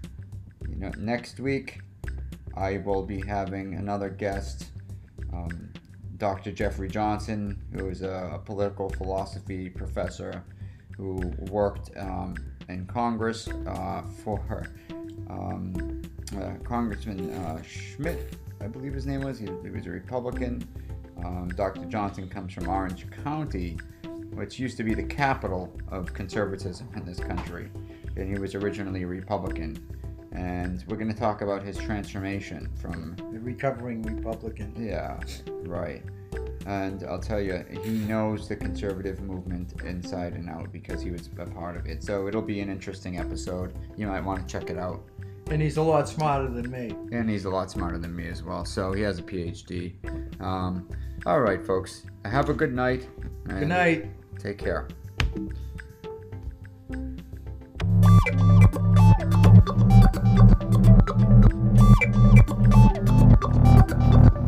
you know, next week I will be having another guest, um, Doctor Jeffrey Johnson, who is a, a political philosophy professor who worked um, in Congress uh, for um, uh, Congressman uh, Schmidt, I believe his name was. He, he was a Republican. Um, Doctor Johnson comes from Orange County, which used to be the capital of conservatism in this country, and he was originally a Republican. And we're going to talk about his transformation from the recovering Republican. Yeah, right. And I'll tell you, he knows the conservative movement inside and out because he was a part of it. So it'll be an interesting episode. You might want to check it out. And he's a lot smarter than me. And he's a lot smarter than me as well. So he has a P H D. Um, all right, folks. Have a good night. Good night. Take care. Thank you.